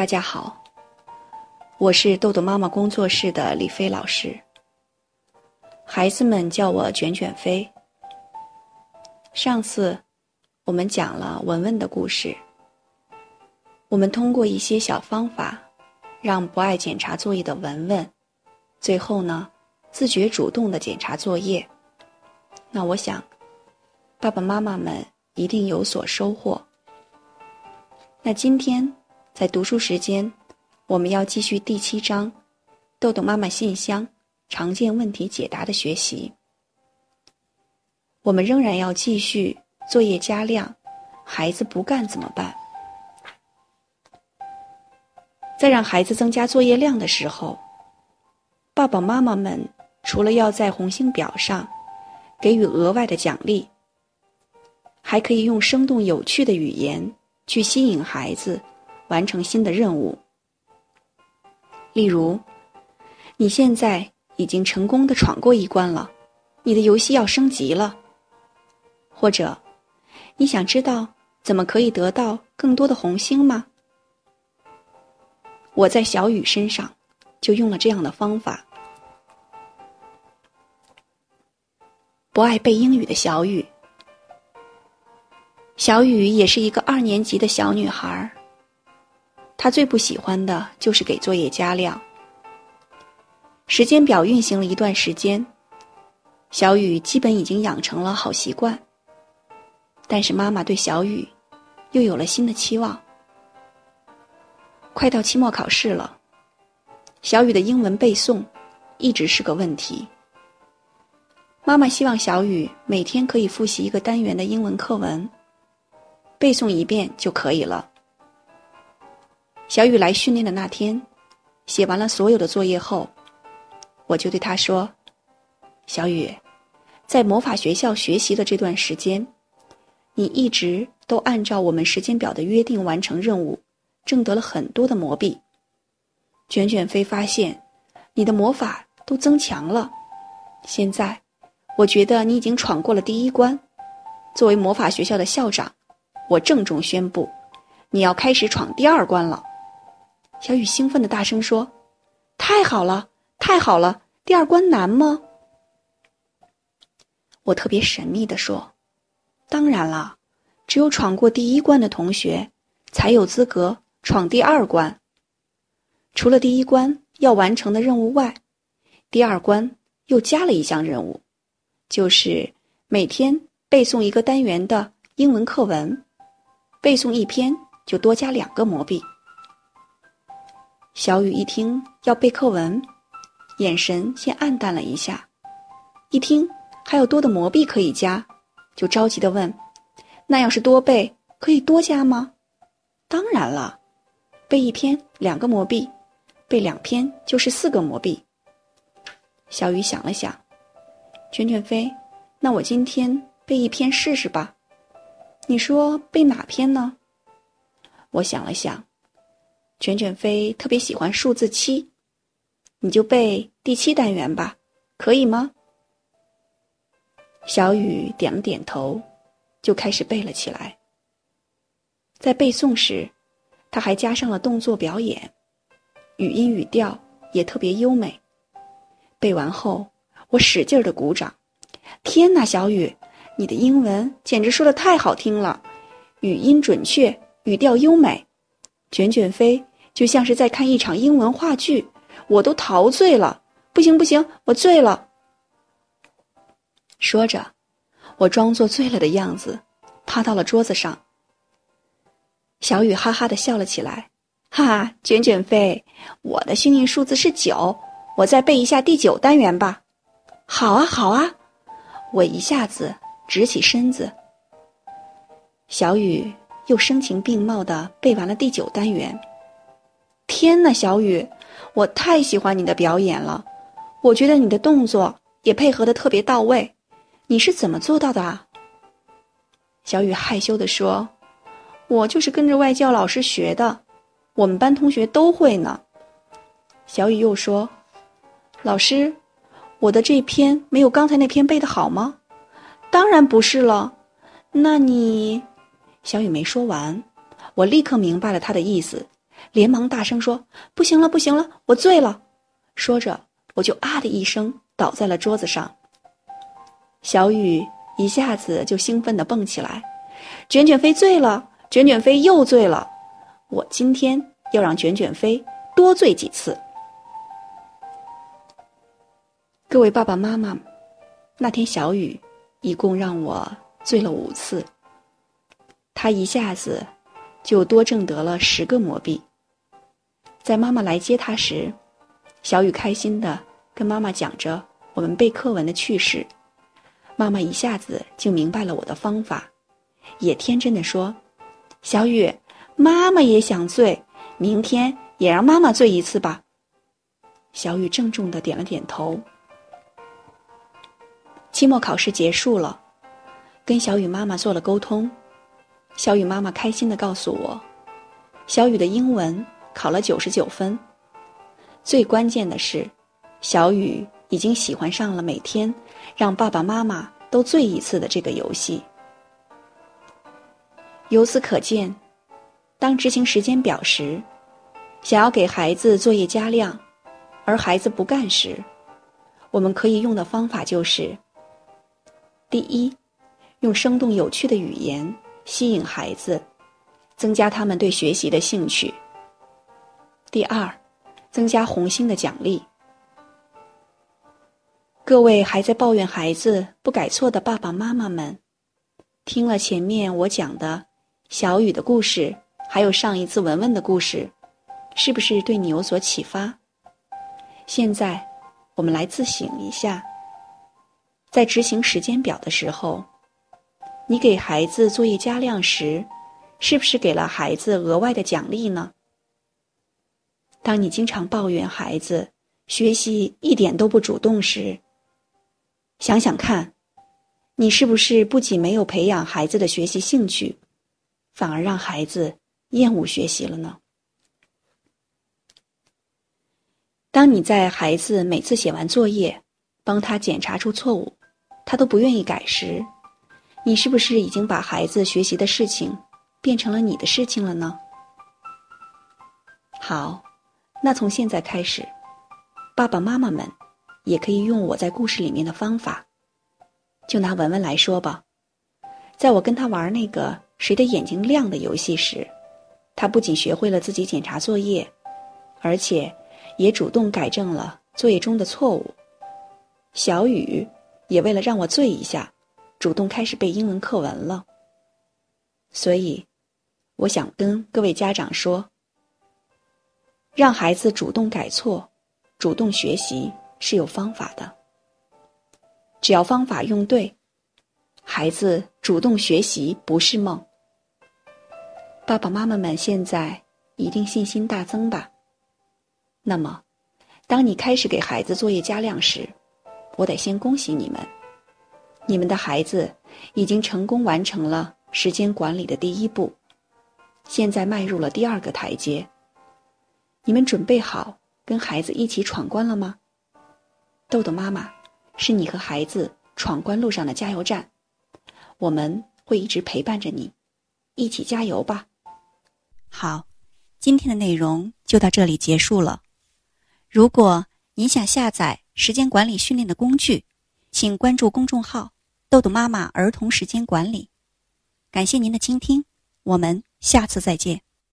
大家好，我是豆豆妈妈工作室的李飞老师，孩子们叫我卷卷飞。上次我们讲了文文的故事，我们通过一些小方法，让不爱检查作业的文文，最后呢，自觉主动的检查作业。那我想，爸爸妈妈们一定有所收获。那今天在读书时间，我们要继续第7章《豆豆妈妈信箱》常见问题解答的学习。我们仍然要继续作业加量，孩子不干怎么办？在让孩子增加作业量的时候，爸爸妈妈们除了要在红星表上给予额外的奖励，还可以用生动有趣的语言去吸引孩子完成新的任务。例如，你现在已经成功地闯过一关了，你的游戏要升级了。或者，你想知道怎么可以得到更多的红星吗？我在小雨身上就用了这样的方法。不爱背英语的小雨也是一个2年级的小女孩，她最不喜欢的就是给作业加量。时间表运行了一段时间，小雨基本已经养成了好习惯，但是妈妈对小雨又有了新的期望。快到期末考试了，小雨的英文背诵一直是个问题。妈妈希望小雨每天可以复习一个单元的英文课文，背诵1遍就可以了。小雨来训练的那天，写完了所有的作业后，我就对她说：小雨，在魔法学校学习的这段时间，你一直都按照我们时间表的约定完成任务，挣得了很多的魔币。卷卷飞发现你的魔法都增强了，现在我觉得你已经闯过了第1关。作为魔法学校的校长，我郑重宣布，你要开始闯第2关了。小雨兴奋地大声说：太好了，太好了，第2关难吗？我特别神秘地说：当然了，只有闯过第1关的同学才有资格闯第2关。除了第1关要完成的任务外，第2关又加了一项任务，就是每天背诵一个单元的英文课文，背诵1篇就多加2个魔币。小雨一听要背课文，眼神先暗淡了一下，一听还有多的魔币可以加，就着急地问：那要是多背可以多加吗？当然了，背1篇2个魔币，背2篇就是4个魔币。小雨想了想：卷卷飞，那我今天背1篇试试吧，你说背哪篇呢？我想了想，卷卷飞特别喜欢数字7，你就背第7单元吧，可以吗？小雨点了点头，就开始背了起来。在背诵时，他还加上了动作表演，语音语调也特别优美。背完后，我使劲地鼓掌。天哪，小雨，你的英文简直说得太好听了，语音准确，语调优美。卷卷飞就像是在看一场英文话剧，我都陶醉了。不行不行，我醉了。说着，我装作醉了的样子，趴到了桌子上。小雨哈哈地笑了起来：哈哈，卷卷飞，我的幸运数字是9，我再背一下第9单元吧。好啊好啊，我一下子直起身子。小雨又声情并茂地背完了第9单元。天哪，小雨，我太喜欢你的表演了，我觉得你的动作也配合得特别到位，你是怎么做到的啊？小雨害羞地说：我就是跟着外教老师学的，我们班同学都会呢。小雨又说：老师，我的这篇没有刚才那篇背得好吗？当然不是了。那你……小雨没说完，我立刻明白了他的意思，连忙大声说：“不行了，不行了，我醉了！”说着，我就啊的一声倒在了桌子上。小雨一下子就兴奋地蹦起来：“卷卷飞醉了，卷卷飞又醉了！我今天要让卷卷飞多醉几次！”各位爸爸妈妈，那天小雨一共让我醉了5次，他一下子就多挣得了10个魔币。在妈妈来接他时，小雨开心地跟妈妈讲着我们背课文的趣事，妈妈一下子就明白了我的方法，也天真地说：“小雨，妈妈也想醉，明天也让妈妈醉一次吧。”小雨郑重地点了点头。期末考试结束了，跟小雨妈妈做了沟通，小雨妈妈开心地告诉我，小雨的英文考了99分，最关键的是，小雨已经喜欢上了每天让爸爸妈妈都醉一次的这个游戏。由此可见，当执行时间表时，想要给孩子作业加量，而孩子不干时，我们可以用的方法就是：第一，用生动有趣的语言吸引孩子，增加他们对学习的兴趣；第二，增加红心的奖励。各位还在抱怨孩子不改错的爸爸妈妈们，听了前面我讲的小雨的故事，还有上一次文文的故事，是不是对你有所启发？现在我们来自省一下，在执行时间表的时候，你给孩子作业加量时，是不是给了孩子额外的奖励呢？当你经常抱怨孩子学习一点都不主动时，想想看，你是不是不仅没有培养孩子的学习兴趣，反而让孩子厌恶学习了呢？当你在孩子每次写完作业，帮他检查出错误，他都不愿意改时，你是不是已经把孩子学习的事情变成了你的事情了呢？好，那从现在开始，爸爸妈妈们也可以用我在故事里面的方法。就拿文文来说吧，在我跟他玩那个谁的眼睛亮的游戏时，他不仅学会了自己检查作业，而且也主动改正了作业中的错误。小雨也为了让我醉一下，主动开始背英文课文了。所以，我想跟各位家长说，让孩子主动改错、主动学习是有方法的。只要方法用对，孩子主动学习不是梦。爸爸妈妈们现在一定信心大增吧？那么，当你开始给孩子作业加量时，我得先恭喜你们，你们的孩子已经成功完成了时间管理的第一步，现在迈入了第2个台阶。你们准备好跟孩子一起闯关了吗？豆豆妈妈是你和孩子闯关路上的加油站，我们会一直陪伴着你，一起加油吧。好，今天的内容就到这里结束了。如果您想下载时间管理训练的工具，请关注公众号豆豆妈妈儿童时间管理。感谢您的倾听，我们下次再见。